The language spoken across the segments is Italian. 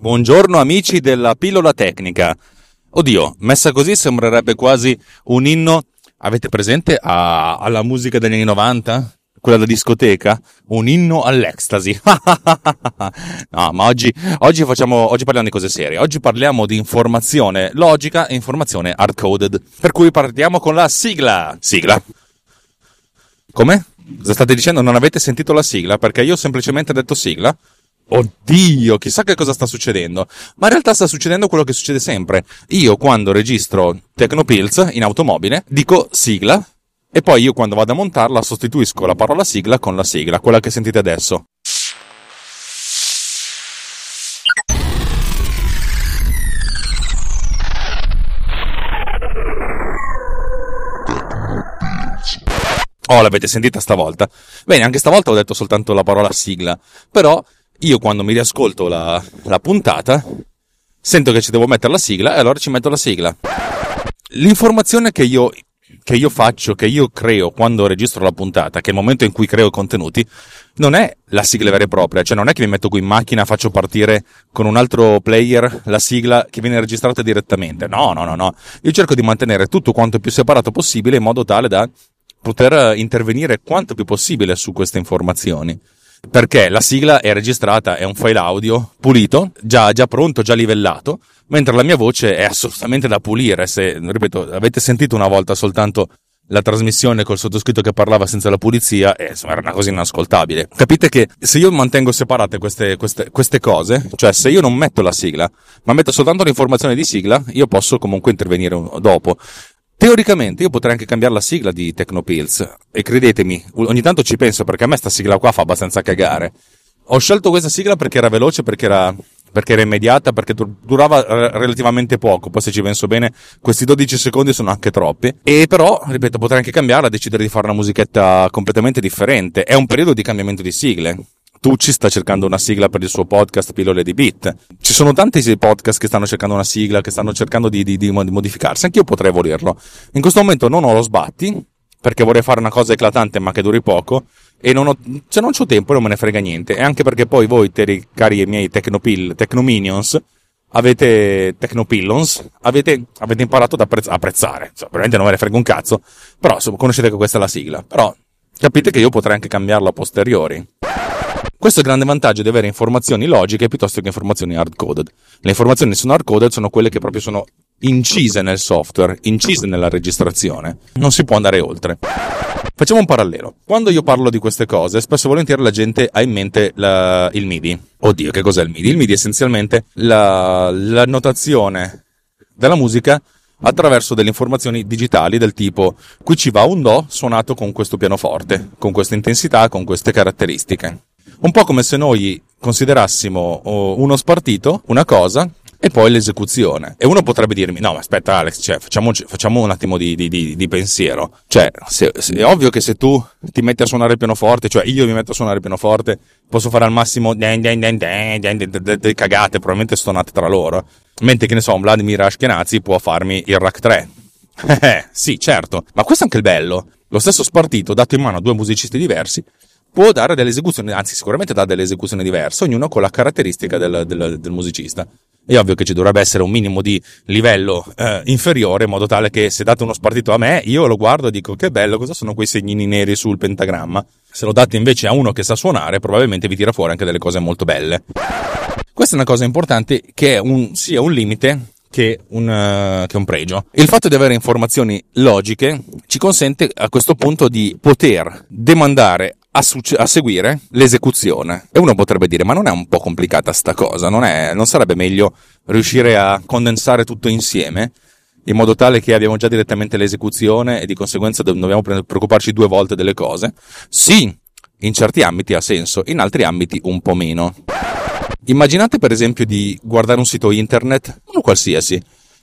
Buongiorno amici della pillola tecnica. Oddio, messa così sembrerebbe quasi un inno... Avete presente alla musica degli anni 90? Quella da discoteca? Un inno all'ecstasy. No, ma oggi parliamo di cose serie. Oggi parliamo di informazione logica e informazione hardcoded. Per cui partiamo con la sigla. Sigla. Come? Cosa state dicendo? Non avete sentito la sigla? Perché io ho semplicemente detto sigla. Oddio, chissà che cosa sta succedendo. Ma in realtà sta succedendo quello che succede sempre. Io quando registro Teknopills in automobile dico sigla e poi io quando vado a montarla sostituisco la parola sigla con la sigla, quella che sentite adesso. Oh, l'avete sentita stavolta? Bene, anche stavolta ho detto soltanto la parola sigla, però... Io quando mi riascolto la puntata sento che ci devo mettere la sigla e allora ci metto la sigla. L'informazione che io faccio, che io creo quando registro la puntata, che è il momento in cui creo i contenuti, non è la sigla vera e propria, cioè non è che mi metto qui in macchina, faccio partire con un altro player la sigla che viene registrata direttamente. No. Io cerco di mantenere tutto quanto più separato possibile in modo tale da poter intervenire quanto più possibile su queste informazioni. Perché la sigla è registrata, è un file audio pulito, già pronto, già livellato, mentre la mia voce è assolutamente da pulire. Se, ripeto, avete sentito una volta soltanto la trasmissione col sottoscritto che parlava senza la pulizia, insomma era una cosa inascoltabile. Capite che se io mantengo separate queste cose, cioè se io non metto la sigla, ma metto soltanto l'informazione di sigla, io posso comunque intervenire dopo. Teoricamente io potrei anche cambiare la sigla di Teknopills e credetemi, ogni tanto ci penso perché a me sta sigla qua fa abbastanza cagare. Ho scelto questa sigla perché era veloce, perché era immediata, perché durava relativamente poco, poi se ci penso bene questi 12 secondi sono anche troppi, e però, ripeto, potrei anche cambiarla, decidere di fare una musichetta completamente differente. È un periodo di cambiamento di sigle. Tucci sta cercando una sigla per il suo podcast Pillole di Beat. Ci sono tanti podcast che stanno cercando una sigla, che stanno cercando di modificarsi. Anch'io potrei volerlo. In questo momento non ho lo sbatti, perché vorrei fare una cosa eclatante ma che duri poco, e non c'ho tempo, non me ne frega niente. E anche perché poi voi, cari miei Technominions, avete imparato ad apprezzare. Cioè, veramente non me ne frega un cazzo, però insomma, conoscete che questa è la sigla. Però capite che io potrei anche cambiarla a posteriori. Questo è il grande vantaggio di avere informazioni logiche piuttosto che informazioni hardcoded. Le informazioni sono hardcoded sono quelle che proprio sono incise nel software, incise nella registrazione. Non si può andare oltre. Facciamo un parallelo. Quando io parlo di queste cose, spesso e volentieri la gente ha in mente il MIDI. Oddio, che cos'è il MIDI? Il MIDI è essenzialmente la notazione della musica attraverso delle informazioni digitali del tipo qui ci va un do suonato con questo pianoforte, con questa intensità, con queste caratteristiche. Un po' come se noi considerassimo uno spartito, una cosa, e poi l'esecuzione. E uno potrebbe dirmi, no, ma aspetta Alex, cioè, facciamo un attimo di pensiero. Cioè, è ovvio che se tu ti metti a suonare il pianoforte, cioè io mi metto a suonare il pianoforte, posso fare al massimo cagate, probabilmente stonate tra loro. Mentre, che ne so, un Vladimir Ashkenazi può farmi il Rach 3. Sì, certo. Ma questo è anche il bello. Lo stesso spartito, dato in mano a due musicisti diversi, può dare delle esecuzioni, anzi sicuramente dà delle esecuzioni diverse, ognuno con la caratteristica del musicista. È ovvio che ci dovrebbe essere un minimo di livello inferiore, in modo tale che se date uno spartito a me, io lo guardo e dico che bello, cosa sono quei segnini neri sul pentagramma. Se lo date invece a uno che sa suonare, probabilmente vi tira fuori anche delle cose molto belle. Questa è una cosa importante che è sia un limite che un pregio. Il fatto di avere informazioni logiche ci consente a questo punto di poter demandare a seguire l'esecuzione. E uno potrebbe dire, ma non è un po' complicata sta cosa? Non sarebbe meglio riuscire a condensare tutto insieme in modo tale che abbiamo già direttamente l'esecuzione e di conseguenza dobbiamo preoccuparci due volte delle cose? Sì, in certi ambiti ha senso, in altri ambiti un po' meno. Immaginate per esempio di guardare un sito internet, uno qualsiasi,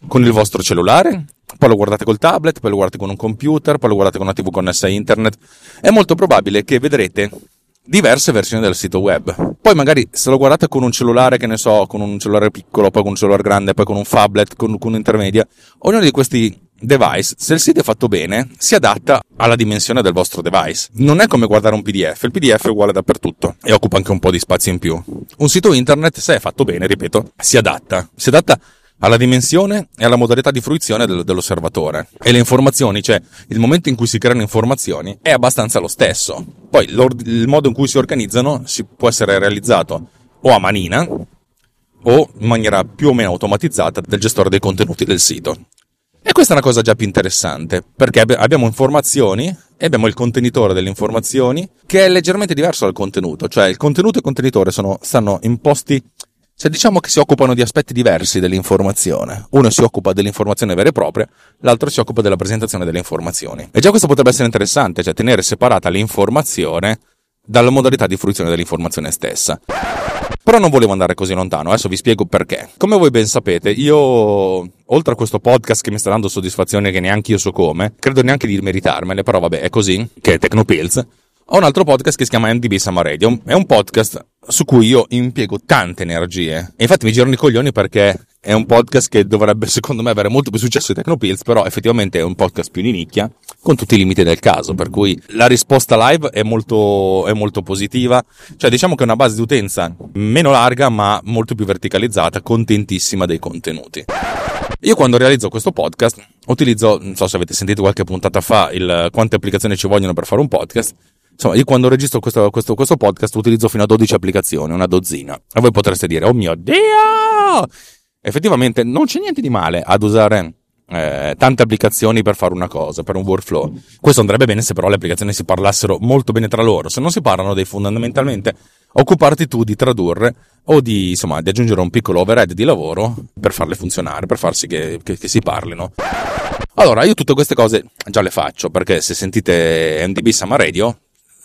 con il vostro cellulare, poi lo guardate col tablet, poi lo guardate con un computer, poi lo guardate con una TV connessa a internet. È molto probabile che vedrete diverse versioni del sito web. Poi magari se lo guardate con un cellulare, che ne so, con un cellulare piccolo, poi con un cellulare grande, poi con un phablet, con un'intermedia, ognuno di questi device, se il sito è fatto bene, si adatta alla dimensione del vostro device. Non è come guardare un PDF, il PDF è uguale dappertutto e occupa anche un po' di spazio in più. Un sito internet, se è fatto bene, ripeto, si adatta alla dimensione e alla modalità di fruizione dell'osservatore. E le informazioni, cioè il momento in cui si creano informazioni, è abbastanza lo stesso. Poi il modo in cui si organizzano si può essere realizzato o a manina o in maniera più o meno automatizzata del gestore dei contenuti del sito. E questa è una cosa già più interessante, perché abbiamo informazioni e abbiamo il contenitore delle informazioni, che è leggermente diverso dal contenuto, cioè il contenuto e il contenitore stanno imposti, cioè diciamo che si occupano di aspetti diversi dell'informazione. Uno si occupa dell'informazione vera e propria, l'altro si occupa della presentazione delle informazioni. E già questo potrebbe essere interessante, cioè tenere separata l'informazione dalla modalità di fruizione dell'informazione stessa. Però non volevo andare così lontano, adesso vi spiego perché. Come voi ben sapete, io, oltre a questo podcast che mi sta dando soddisfazione che neanche io so come, credo neanche di meritarmele, però vabbè, è così, che è Teknopills, ho un altro podcast che si chiama MDB Summer Radio. È un podcast su cui io impiego tante energie. E infatti mi girano i coglioni perché è un podcast che dovrebbe, secondo me, avere molto più successo di Teknopills, però effettivamente è un podcast più di nicchia, con tutti i limiti del caso, per cui la risposta live è molto positiva. Cioè diciamo che è una base di utenza meno larga, ma molto più verticalizzata, contentissima dei contenuti. Io quando realizzo questo podcast utilizzo, non so se avete sentito qualche puntata fa, quante applicazioni ci vogliono per fare un podcast. Insomma, io quando registro questo podcast utilizzo fino a 12 applicazioni, una dozzina. E voi potreste dire, oh mio Dio! Effettivamente non c'è niente di male ad usare tante applicazioni per fare una cosa, per un workflow. Questo andrebbe bene se però le applicazioni si parlassero molto bene tra loro. Se non si parlano, devi fondamentalmente occuparti tu di tradurre o di aggiungere un piccolo overhead di lavoro per farle funzionare, per far sì che si parlino. Allora, io tutte queste cose già le faccio, perché se sentite MDB Summer Radio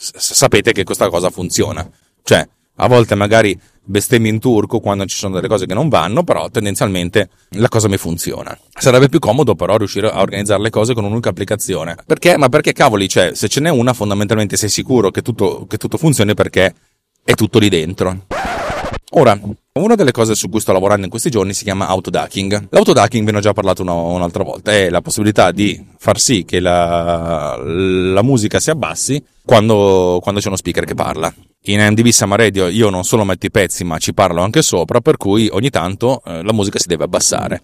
sapete che questa cosa funziona. Cioè, a volte magari bestemmi in turco quando ci sono delle cose che non vanno, però tendenzialmente la cosa mi funziona. Sarebbe più comodo però riuscire a organizzare le cose con un'unica applicazione. Perché? Ma perché cavoli, cioè, se ce n'è una, fondamentalmente sei sicuro che tutto funzioni, perché è tutto lì dentro. Ora, una delle cose su cui sto lavorando in questi giorni si chiama autoducking. L'autoducking ve ne ho già parlato un'altra volta, è la possibilità di far sì che la musica si abbassi quando c'è uno speaker che parla. In MDB Summer Radio io non solo metto i pezzi, ma ci parlo anche sopra, per cui ogni tanto la musica si deve abbassare.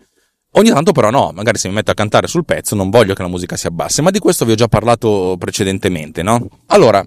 Ogni tanto però no, magari se mi metto a cantare sul pezzo non voglio che la musica si abbassi, ma di questo vi ho già parlato precedentemente, no? Allora,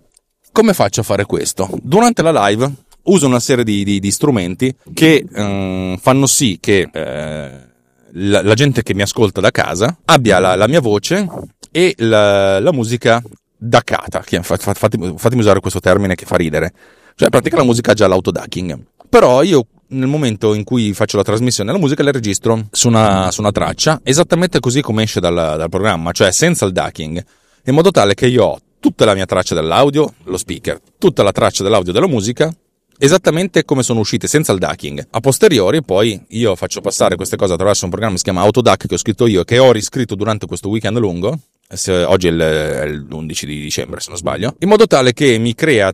come faccio a fare questo? Durante la live uso una serie di strumenti che fanno sì che la gente che mi ascolta da casa abbia la mia voce e la musica duckata. Fatemi usare questo termine che fa ridere. Cioè, in pratica la musica ha già l'autoducking. Però io, nel momento in cui faccio la trasmissione, la musica la registro su una traccia, esattamente così come esce dal programma, cioè senza il ducking, in modo tale che io ho tutta la mia traccia dell'audio, lo speaker, tutta la traccia dell'audio della musica, esattamente come sono uscite, senza il ducking. A posteriori poi io faccio passare queste cose attraverso un programma che si chiama Autoduck, che ho scritto io, che ho riscritto durante questo weekend lungo. Oggi è l'11 di dicembre, se non sbaglio, in modo tale che mi crea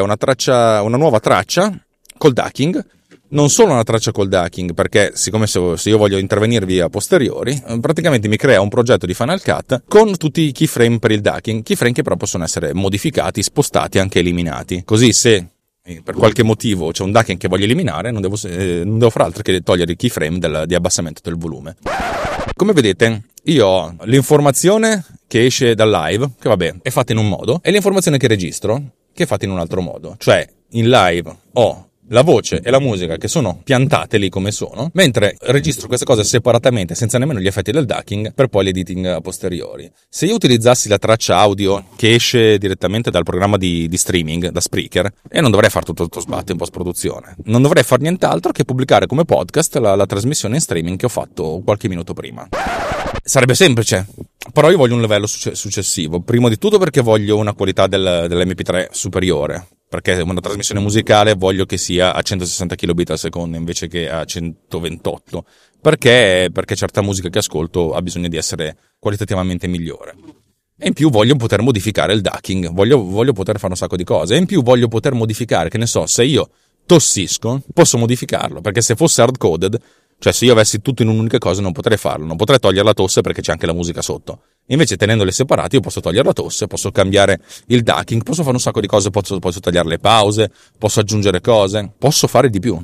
una nuova traccia col ducking. Non solo una traccia col ducking, perché siccome se io voglio intervenirvi a posteriori, praticamente mi crea un progetto di Final Cut con tutti i keyframe per il ducking, keyframe che però possono essere modificati, spostati, anche eliminati, così se per qualche motivo c'è un ducking che voglio eliminare, non devo far altro che togliere il keyframe di abbassamento del volume. Come vedete, io ho l'informazione che esce dal live, che vabbè, è fatta in un modo, e l'informazione che registro, che è fatta in un altro modo. Cioè, in live ho la voce e la musica che sono piantate lì come sono, mentre registro queste cose separatamente, senza nemmeno gli effetti del ducking, per poi l'editing a posteriori. Se io utilizzassi la traccia audio che esce direttamente dal programma di streaming, da Spreaker, e non dovrei fare tutto sbatto in post-produzione. Non dovrei fare nient'altro che pubblicare come podcast la trasmissione in streaming che ho fatto qualche minuto prima. Sarebbe semplice, però io voglio un livello successivo. Prima di tutto perché voglio una qualità dell'MP3 superiore. perché una trasmissione musicale voglio che sia a 160 kilobit al secondo invece che a 128, perché certa musica che ascolto ha bisogno di essere qualitativamente migliore. E in più voglio poter modificare il ducking, voglio poter fare un sacco di cose, e in più voglio poter modificare, che ne so, se io tossisco posso modificarlo, perché se fosse hard coded, cioè se io avessi tutto in un'unica cosa non potrei farlo, non potrei togliere la tosse perché c'è anche la musica sotto. Invece tenendole separate io posso togliere la tosse, posso cambiare il ducking, posso fare un sacco di cose, posso tagliare le pause, posso aggiungere cose, posso fare di più.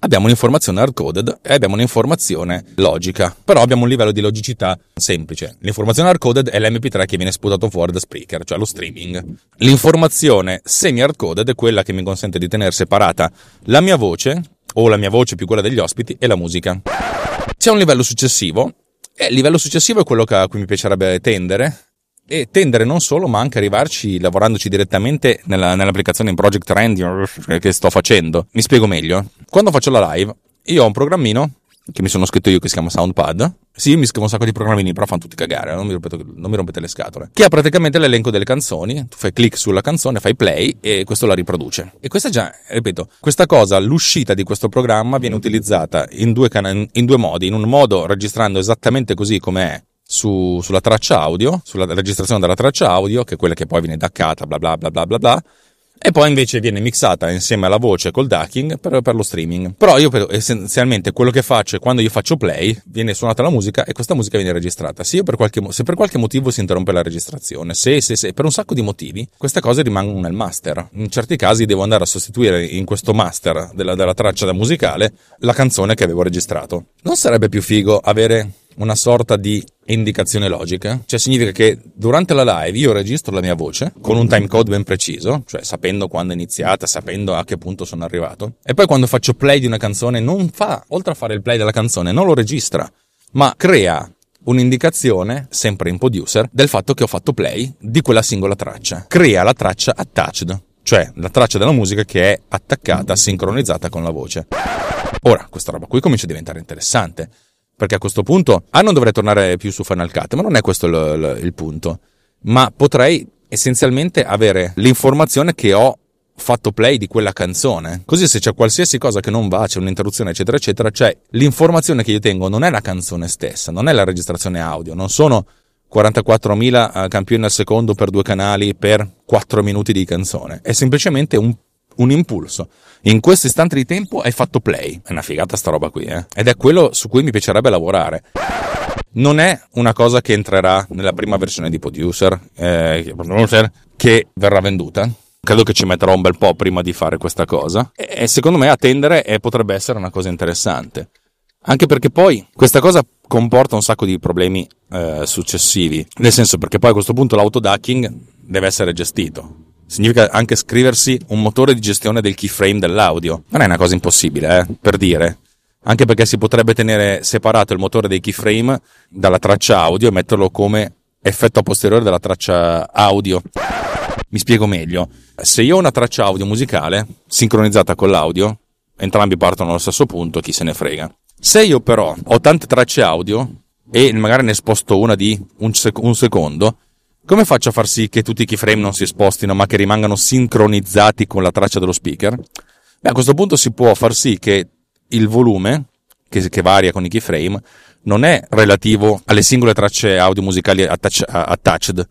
Abbiamo un'informazione hardcoded e abbiamo un'informazione logica, però abbiamo un livello di logicità semplice. L'informazione hardcoded è l'MP3 che viene sputato fuori da Spreaker, cioè lo streaming. L'informazione semi-hardcoded è quella che mi consente di tenere separata la mia voce, o la mia voce più quella degli ospiti, e la musica. C'è un livello successivo, e il livello successivo è quello a cui mi piacerebbe tendere, e tendere non solo, ma anche arrivarci lavorandoci direttamente nell'applicazione in Project Trend che sto facendo. Mi spiego meglio. Quando faccio la live, io ho un programmino che mi sono scritto io che si chiama Soundpad. Sì, io mi scrivo un sacco di programmini, però fanno tutti cagare, non mi rompete le scatole. Che ha praticamente l'elenco delle canzoni, tu fai clic sulla canzone, fai play e questo la riproduce. E questa già, ripeto, questa cosa, l'uscita di questo programma viene utilizzata in due modi. In un modo registrando esattamente così come è, sulla traccia audio, sulla registrazione della traccia audio, che è quella che poi viene daccata, bla bla bla bla bla bla, e poi invece viene mixata insieme alla voce col ducking per lo streaming. Però io essenzialmente quello che faccio è, quando io faccio play viene suonata la musica e questa musica viene registrata. Se per qualche motivo si interrompe la registrazione, se per un sacco di motivi, queste cose rimangono nel master. In certi casi devo andare a sostituire in questo master della traccia musicale la canzone che avevo registrato. Non sarebbe più figo avere una sorta di indicazione logica? Cioè significa che durante la live io registro la mia voce con un timecode ben preciso, cioè sapendo quando è iniziata, sapendo a che punto sono arrivato, e poi quando faccio play di una canzone oltre a fare il play della canzone non lo registra, ma crea un'indicazione, sempre in PodUser, del fatto che ho fatto play di quella singola traccia. Crea la traccia attached, cioè la traccia della musica che è attaccata, sincronizzata con la voce. Ora, questa roba qui comincia a diventare interessante, perché a questo punto non dovrei tornare più su Final Cut, ma non è questo il punto, ma potrei essenzialmente avere l'informazione che ho fatto play di quella canzone, così se c'è qualsiasi cosa che non va, c'è un'interruzione eccetera eccetera, cioè l'informazione che io tengo non è la canzone stessa, non è la registrazione audio, non sono 44.000 campioni al secondo per 2 canali per 4 minuti di canzone, è semplicemente un impulso. In questo istante di tempo hai fatto play. È una figata sta roba qui, eh? Ed è quello su cui mi piacerebbe lavorare. Non è una cosa che entrerà nella prima versione di PodUser, che verrà venduta. Credo che ci metterò un bel po' prima di fare questa cosa. E secondo me attendere potrebbe essere una cosa interessante. Anche perché poi questa cosa comporta un sacco di problemi successivi. Nel senso, perché poi a questo punto l'autoducking deve essere gestito. Significa anche scriversi un motore di gestione del keyframe dell'audio. Non è una cosa impossibile, per dire. Anche perché si potrebbe tenere separato il motore dei keyframe dalla traccia audio e metterlo come effetto a posteriore della traccia audio. Mi spiego meglio. Se io ho una traccia audio musicale sincronizzata con l'audio, entrambi partono allo stesso punto, chi se ne frega. Se io però ho tante tracce audio e magari ne sposto una di un secondo, come faccio a far sì che tutti i keyframe non si spostino, ma che rimangano sincronizzati con la traccia dello speaker? Beh, a questo punto si può far sì che il volume, che varia con i keyframe, non è relativo alle singole tracce audio musicali attached,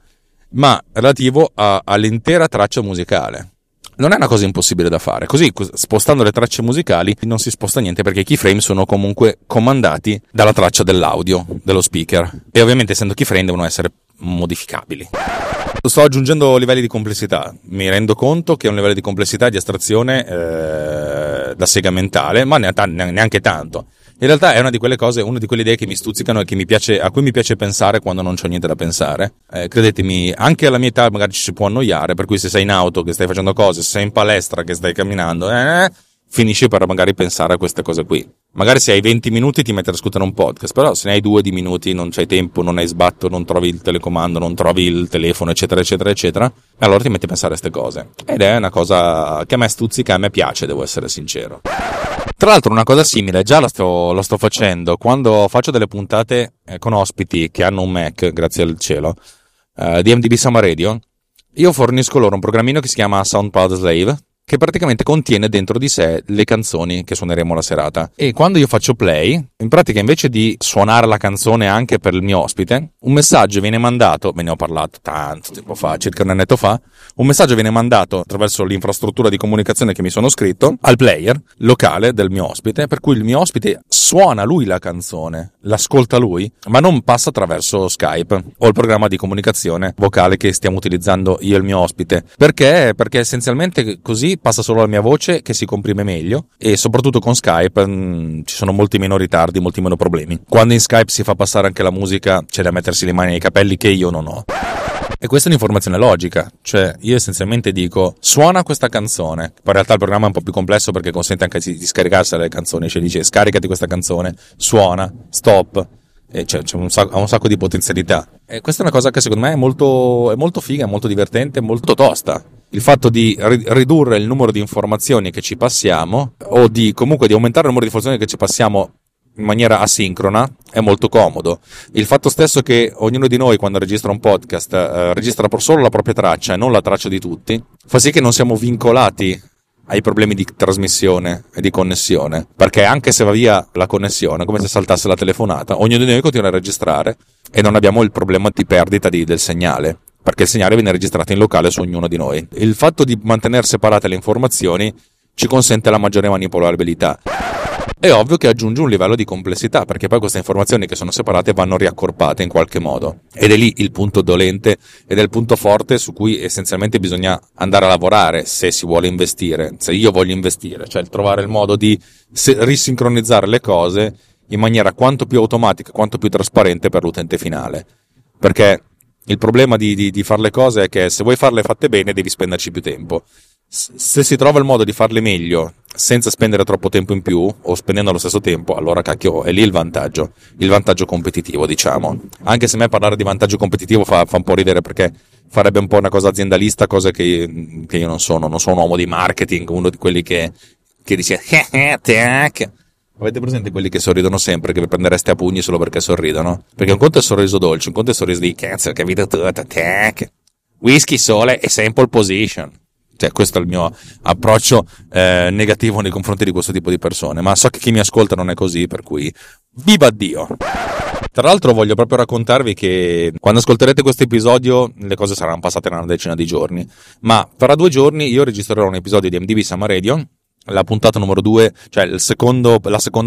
ma relativo all'intera traccia musicale. Non è una cosa impossibile da fare. Così, spostando le tracce musicali, non si sposta niente perché i keyframe sono comunque comandati dalla traccia dell'audio, dello speaker. E ovviamente, essendo keyframe, devono essere modificabili. Sto aggiungendo livelli di complessità. Mi rendo conto che è un livello di complessità e di astrazione da sega mentale, ma neanche tanto. In realtà è una di quelle cose, una di quelle idee che mi stuzzicano e che a cui mi piace pensare quando non c'ho niente da pensare. Credetemi, anche alla mia età magari ci si può annoiare, per cui se sei in auto che stai facendo cose, se sei in palestra che stai camminando, finisci per magari pensare a queste cose qui. Magari se hai 20 minuti ti metti a ascoltare un podcast, però se ne hai 2 di minuti, non c'hai tempo, non hai sbatto, non trovi il telecomando, non trovi il telefono, eccetera eccetera eccetera, allora ti metti a pensare a queste cose, ed è una cosa che a me stuzzica e a me piace, devo essere sincero. Tra l'altro una cosa simile già lo sto facendo quando faccio delle puntate con ospiti che hanno un Mac, grazie al cielo, di MDB Summer Radio. io fornisco loro un programmino che si chiama Soundpad Slave, che praticamente contiene dentro di sé le canzoni che suoneremo la serata. E quando io faccio play, in pratica invece di suonare la canzone anche per il mio ospite, un messaggio viene mandato, ve ne ho parlato tanto tempo fa, circa un annetto fa, un messaggio viene mandato attraverso l'infrastruttura di comunicazione che mi sono scritto al player locale del mio ospite, per cui il mio ospite suona lui la canzone, l'ascolta lui, ma non passa attraverso Skype o il programma di comunicazione vocale che stiamo utilizzando io e il mio ospite. Perché? Perché essenzialmente così passa solo la mia voce, che si comprime meglio, e soprattutto con Skype ci sono molti meno ritardi, molti meno problemi. Quando in Skype si fa passare anche la musica, c'è da mettersi le mani nei capelli, che io non ho. E questa è un'informazione logica, cioè io essenzialmente dico suona questa canzone, poi in realtà il programma è un po' più complesso perché consente anche di scaricarsi le canzoni, cioè dice scaricati questa canzone, suona, stop. Cioè, c'è un sacco di potenzialità, e questa è una cosa che secondo me è molto figa, molto divertente, molto tosta, il fatto di ridurre il numero di informazioni che ci passiamo, o di comunque di aumentare il numero di informazioni che ci passiamo in maniera asincrona, è molto comodo. Il fatto stesso che ognuno di noi quando registra un podcast registra solo la propria traccia e non la traccia di tutti, fa sì che non siamo vincolati ai problemi di trasmissione e di connessione, perché anche se va via la connessione, come se saltasse la telefonata, ognuno di noi continua a registrare e non abbiamo il problema di perdita del segnale, perché il segnale viene registrato in locale su ognuno di noi. Il fatto di mantenere separate le informazioni ci consente la maggiore manipolabilità. È ovvio che aggiunge un livello di complessità, perché poi queste informazioni che sono separate vanno riaccorpate in qualche modo, ed è lì il punto dolente ed è il punto forte su cui essenzialmente bisogna andare a lavorare se si vuole investire, se io voglio investire, cioè trovare il modo di risincronizzare le cose in maniera quanto più automatica, quanto più trasparente per l'utente finale, perché il problema di fare le cose è che se vuoi farle fatte bene devi spenderci più tempo. Se si trova il modo di farle meglio senza spendere troppo tempo in più o spendendo allo stesso tempo, allora cacchio, è lì il vantaggio competitivo, diciamo, anche se a me parlare di vantaggio competitivo fa un po' ridere, perché farebbe un po' una cosa aziendalista, cosa che io non sono un uomo di marketing, uno di quelli che dice tac. Avete presente quelli che sorridono sempre, che vi prendereste a pugni solo perché sorridono? Perché un conto è il sorriso dolce, un conto è il sorriso di cazzo, capito tutto, tac, whisky, sole e sample position. Cioè, questo è il mio approccio negativo nei confronti di questo tipo di persone, ma so che chi mi ascolta non è così, per cui viva Dio! Tra l'altro voglio proprio raccontarvi che quando ascolterete questo episodio le cose saranno passate una decina di giorni, ma fra 2 giorni io registrerò un episodio di MDB Summer Radio, la puntata numero 2, cioè la seconda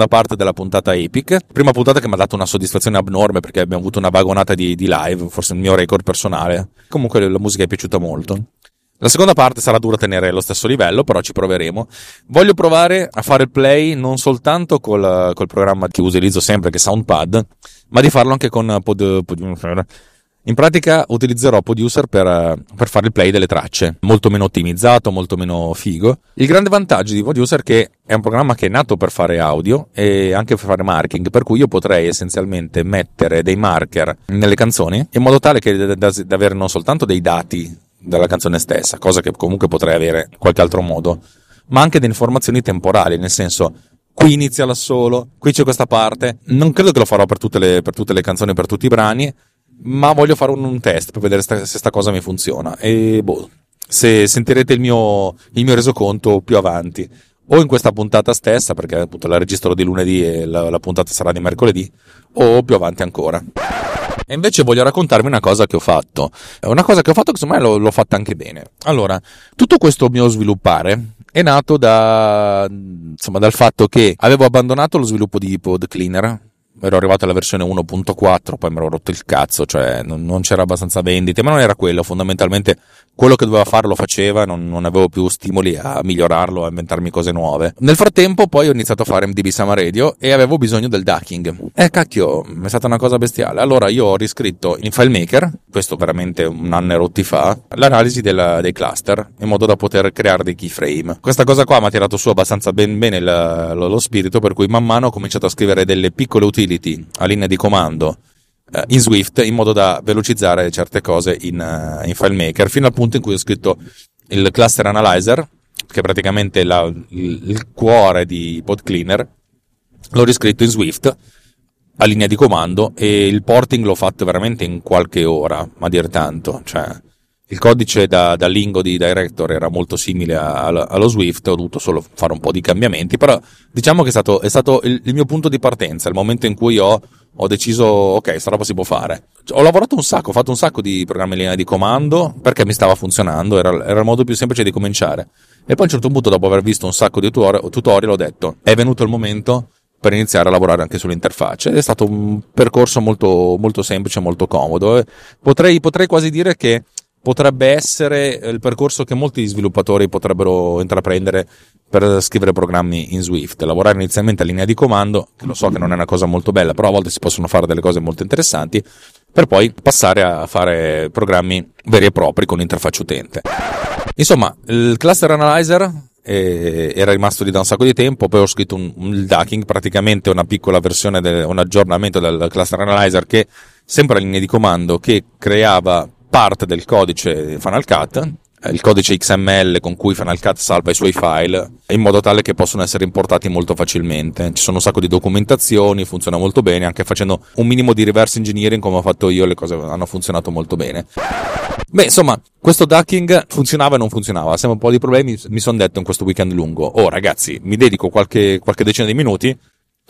parte della puntata Epic, prima puntata che mi ha dato una soddisfazione abnorme, perché abbiamo avuto una vagonata di live, forse il mio record personale. Comunque la musica è piaciuta molto. La seconda parte sarà dura tenere lo stesso livello, però ci proveremo. Voglio provare a fare il play non soltanto col programma che utilizzo sempre, che è Soundpad, ma di farlo anche con PodUser. In pratica utilizzerò PodUser per fare il play delle tracce, molto meno ottimizzato, molto meno figo. Il grande vantaggio di PodUser è che è un programma che è nato per fare audio e anche per fare marking, per cui io potrei essenzialmente mettere dei marker nelle canzoni in modo tale che da avere non soltanto dei dati dalla canzone stessa, cosa che comunque potrei avere in qualche altro modo, ma anche delle informazioni temporali, nel senso qui inizia l'assolo, qui c'è questa parte. Non credo che lo farò per tutte le canzoni, per tutti i brani, ma voglio fare un test per vedere se sta cosa mi funziona, e se sentirete il mio resoconto più avanti, o in questa puntata stessa, perché appunto la registro di lunedì e la puntata sarà di mercoledì, o più avanti ancora. E invece voglio raccontarvi una cosa che ho fatto. È una cosa che ho fatto che secondo me l'ho fatta anche bene. Allora, tutto questo mio sviluppare è nato dal fatto che avevo abbandonato lo sviluppo di PodCleaner. Ero arrivato alla versione 1.4, poi mi ero rotto il cazzo, cioè non c'era abbastanza vendite, ma non era quello. Fondamentalmente quello che doveva fare lo faceva, non avevo più stimoli a migliorarlo, a inventarmi cose nuove. Nel frattempo poi ho iniziato a fare MDB Summer Radio e avevo bisogno del ducking. Cacchio, è stata una cosa bestiale. Allora io ho riscritto in FileMaker, questo veramente un anno e rotti fa, l'analisi dei cluster, in modo da poter creare dei keyframe. Questa cosa qua mi ha tirato su abbastanza bene lo spirito, per cui man mano ho cominciato a scrivere delle piccole utility a linea di comando in Swift, in modo da velocizzare certe cose in FileMaker, fino al punto in cui ho scritto il Cluster Analyzer, che è praticamente il cuore di PodCleaner. L'ho riscritto in Swift a linea di comando e il porting l'ho fatto veramente in qualche ora, ma dir tanto, cioè Il codice da lingo di Director era molto simile allo Swift, ho dovuto solo fare un po' di cambiamenti, però diciamo che è stato il mio punto di partenza, il momento in cui ho deciso, ok, questa roba si può fare. Ho lavorato un sacco, ho fatto un sacco di programmi in linea di comando, perché mi stava funzionando, era il modo più semplice di cominciare. E poi a un certo punto, dopo aver visto un sacco di tutorial, ho detto, è venuto il momento per iniziare a lavorare anche sull'interfaccia. È stato un percorso molto, molto semplice, molto comodo. Potrei quasi dire che potrebbe essere il percorso che molti sviluppatori potrebbero intraprendere per scrivere programmi in Swift, lavorare inizialmente a linea di comando, che lo so che non è una cosa molto bella, però a volte si possono fare delle cose molto interessanti, per poi passare a fare programmi veri e propri con interfaccia utente. Insomma, il Cluster Analyzer era rimasto lì da un sacco di tempo, poi ho scritto un ducking, praticamente una piccola versione, un aggiornamento del Cluster Analyzer, che sempre a linea di comando, che creava parte del codice Final Cut, il codice XML con cui Final Cut salva i suoi file, in modo tale che possono essere importati molto facilmente. Ci sono un sacco di documentazioni, funziona molto bene, anche facendo un minimo di reverse engineering come ho fatto io, le cose hanno funzionato molto bene. Beh, insomma, questo ducking funzionava e non funzionava, sempre un po' di problemi. Mi sono detto in questo weekend lungo, oh ragazzi, mi dedico qualche decina di minuti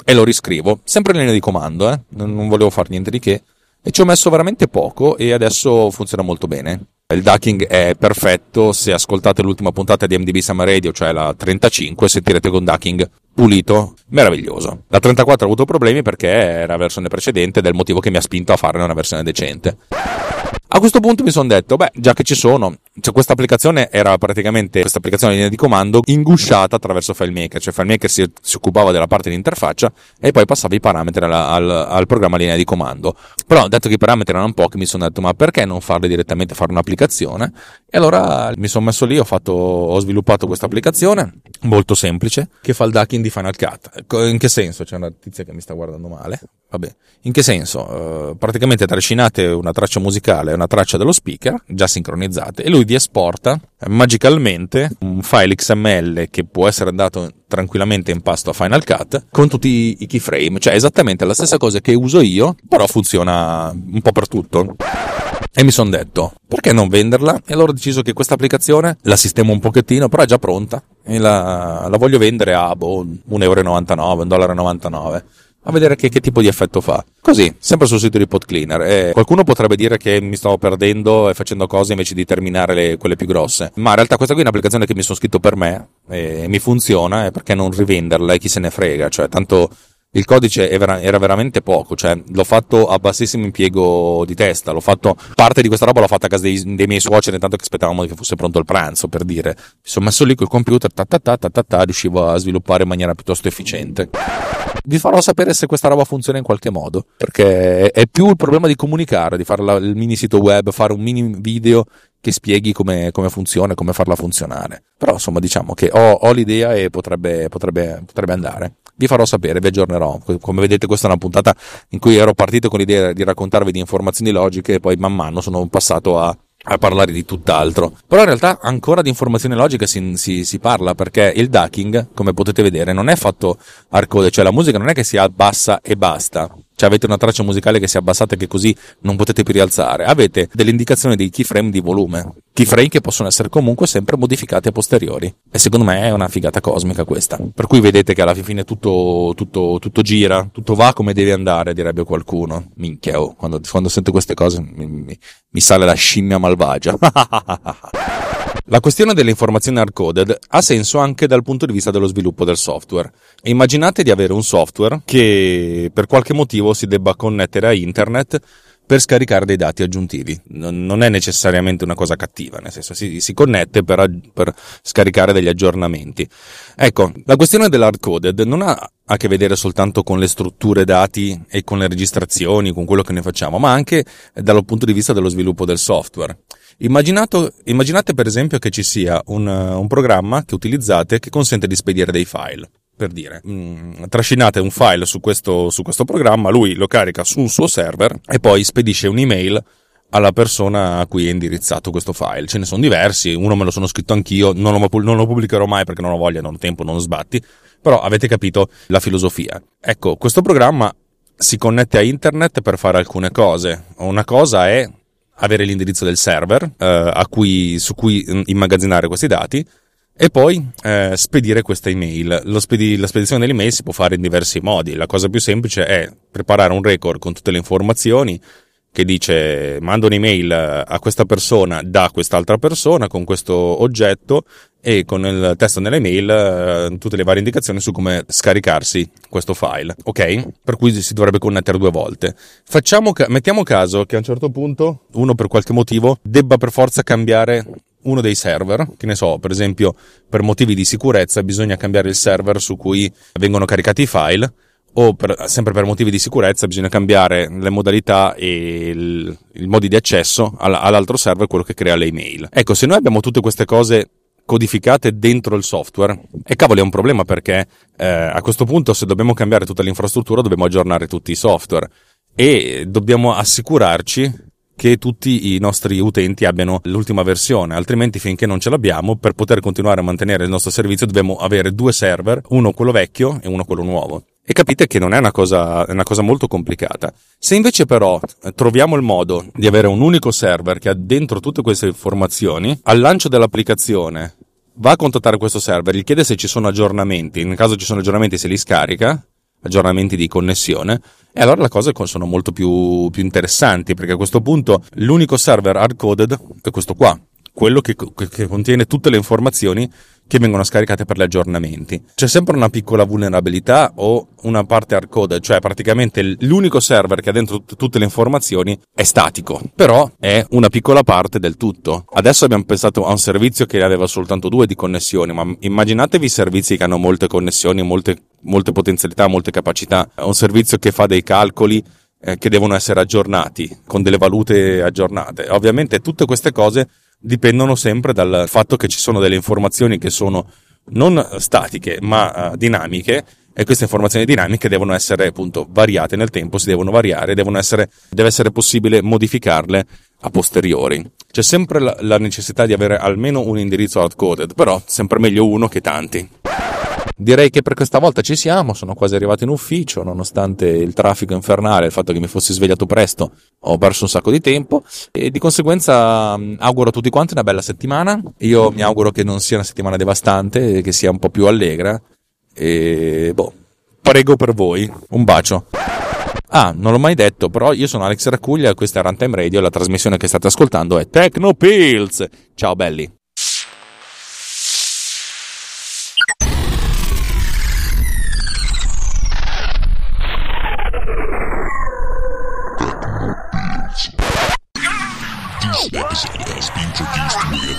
e lo riscrivo, sempre in linea di comando, non volevo fare niente di che. E ci ho messo veramente poco e adesso funziona molto bene. Il ducking è perfetto, se ascoltate l'ultima puntata di MDB Summer Radio, cioè la 35, sentirete con ducking pulito, meraviglioso. La 34 ho avuto problemi perché era la versione precedente ed è il motivo che mi ha spinto a farne una versione decente. A questo punto mi sono detto, beh, già che ci sono, cioè questa applicazione era praticamente questa applicazione di linea di comando ingusciata attraverso FileMaker, cioè FileMaker si occupava della parte di interfaccia e poi passava i parametri al programma linea di comando. Però dato che i parametri erano pochi, mi sono detto, ma perché non farli direttamente, fare un'applicazione? E allora mi sono messo lì, ho sviluppato questa applicazione molto semplice che fa il ducking di Final Cut. In che senso? C'è una tizia che mi sta guardando male. Vabbè, in che senso? Praticamente trascinate una traccia musicale, una traccia dello speaker, già sincronizzate, e lui vi esporta magicalmente un file XML che può essere andato tranquillamente in pasto a Final Cut con tutti i keyframe, cioè esattamente la stessa cosa che uso io, però funziona un po' per tutto. E mi sono detto, perché non venderla? E allora ho deciso che questa applicazione la sistemo un pochettino, però è già pronta e la voglio vendere a €1,99, $1,99. A vedere che tipo di effetto fa. Così, sempre sul sito di PodCleaner. Qualcuno potrebbe dire che mi stavo perdendo e facendo cose invece di terminare quelle più grosse, ma in realtà questa qui è un'applicazione che mi sono scritto per me e mi funziona, e perché non rivenderla, e chi se ne frega, cioè tanto il codice era veramente poco, cioè l'ho fatto a bassissimo impiego di testa, parte di questa roba l'ho fatta a casa dei miei suoceri, intanto che aspettavamo che fosse pronto il pranzo, per dire. Mi sono messo lì col computer, riuscivo a sviluppare in maniera piuttosto efficiente. Vi farò sapere se questa roba funziona in qualche modo, perché è più il problema di comunicare, di fare il mini sito web, fare un mini video che spieghi come funziona, come farla funzionare. Però insomma, diciamo che ho l'idea e potrebbe andare. Vi farò sapere, vi aggiornerò. Come vedete, questa è una puntata in cui ero partito con l'idea di raccontarvi di informazioni logiche e poi man mano sono passato a parlare di tutt'altro. Però in realtà ancora di informazioni logiche si parla, perché il ducking, come potete vedere, non è fatto hard code, cioè la musica non è che si abbassa e basta. Cioè avete una traccia musicale che si è abbassata e che così non potete più rialzare. Avete delle indicazioni dei keyframe di volume. Keyframe che possono essere comunque sempre modificati a posteriori. E secondo me è una figata cosmica questa. Per cui vedete che alla fine tutto gira, tutto va come deve andare, direbbe qualcuno. Minchia, oh, quando sento queste cose mi sale la scimmia malvagia. La questione delle informazioni hard-coded ha senso anche dal punto di vista dello sviluppo del software. Immaginate di avere un software che per qualche motivo si debba connettere a internet per scaricare dei dati aggiuntivi. Non è necessariamente una cosa cattiva, nel senso si connette per scaricare degli aggiornamenti. Ecco, la questione dell'hard-coded non ha a che vedere soltanto con le strutture dati e con le registrazioni, con quello che ne facciamo, ma anche dal punto di vista dello sviluppo del software. Immaginate per esempio che ci sia un programma che utilizzate che consente di spedire dei file, per dire. Trascinate un file su questo programma, lui lo carica su un suo server e poi spedisce un'email alla persona a cui è indirizzato questo file. Ce ne sono diversi, uno me lo sono scritto anch'io, non lo pubblicherò mai perché non ho voglia, non ho tempo, non lo sbatti, però avete capito la filosofia. Ecco, questo programma si connette a internet per fare alcune cose. Una cosa è avere l'indirizzo del server su cui immagazzinare questi dati e poi spedire questa email. La spedizione dell'email si può fare in diversi modi. La cosa più semplice è preparare un record con tutte le informazioni che dice: mando un'email a questa persona da quest'altra persona con questo oggetto, e con il testo nell'email tutte le varie indicazioni su come scaricarsi questo file, ok? Per cui si dovrebbe connettere due volte. Mettiamo caso che a un certo punto uno, per qualche motivo, debba per forza cambiare uno dei server, che ne so, per esempio per motivi di sicurezza bisogna cambiare il server su cui vengono caricati i file, o sempre per motivi di sicurezza bisogna cambiare le modalità e i modi di accesso all'altro server, quello che crea le email. Ecco, se noi abbiamo tutte queste cose codificate dentro il software, e cavolo, è un problema, perché a questo punto, se dobbiamo cambiare tutta l'infrastruttura, dobbiamo aggiornare tutti i software e dobbiamo assicurarci che tutti i nostri utenti abbiano l'ultima versione, altrimenti finché non ce l'abbiamo, per poter continuare a mantenere il nostro servizio dobbiamo avere due server, uno quello vecchio e uno quello nuovo. E capite che non è una cosa molto complicata. Se invece però troviamo il modo di avere un unico server che ha dentro tutte queste informazioni, al lancio dell'applicazione va a contattare questo server, gli chiede se ci sono aggiornamenti, nel caso ci sono aggiornamenti se li scarica, aggiornamenti di connessione, e allora le cose sono molto più interessanti, perché a questo punto l'unico server hardcoded è questo qua, quello che contiene tutte le informazioni che vengono scaricate per gli aggiornamenti. C'è sempre una piccola vulnerabilità o una parte hardcoded, cioè praticamente l'unico server che ha dentro tutte le informazioni è statico, però è una piccola parte del tutto. Adesso abbiamo pensato a un servizio che aveva soltanto due di connessioni, ma immaginatevi servizi che hanno molte connessioni, molte potenzialità, molte capacità. È un servizio che fa dei calcoli che devono essere aggiornati con delle valute aggiornate. Ovviamente tutte queste cose dipendono sempre dal fatto che ci sono delle informazioni che sono non statiche ma dinamiche, e queste informazioni dinamiche devono essere appunto variate nel tempo, si devono variare, deve essere possibile modificarle a posteriori. C'è sempre la necessità di avere almeno un indirizzo hardcoded, però sempre meglio uno che tanti. Direi che per questa volta ci siamo, sono quasi arrivato in ufficio, nonostante il traffico infernale, il fatto che mi fossi svegliato presto, ho perso un sacco di tempo, e di conseguenza auguro a tutti quanti una bella settimana. Io mi auguro che non sia una settimana devastante, che sia un po' più allegra, e prego per voi, un bacio. Ah, non l'ho mai detto, però io sono Alex Racuglia, questa è Runtime Radio, e la trasmissione che state ascoltando è Teknopills. Ciao belli. This episode has been produced with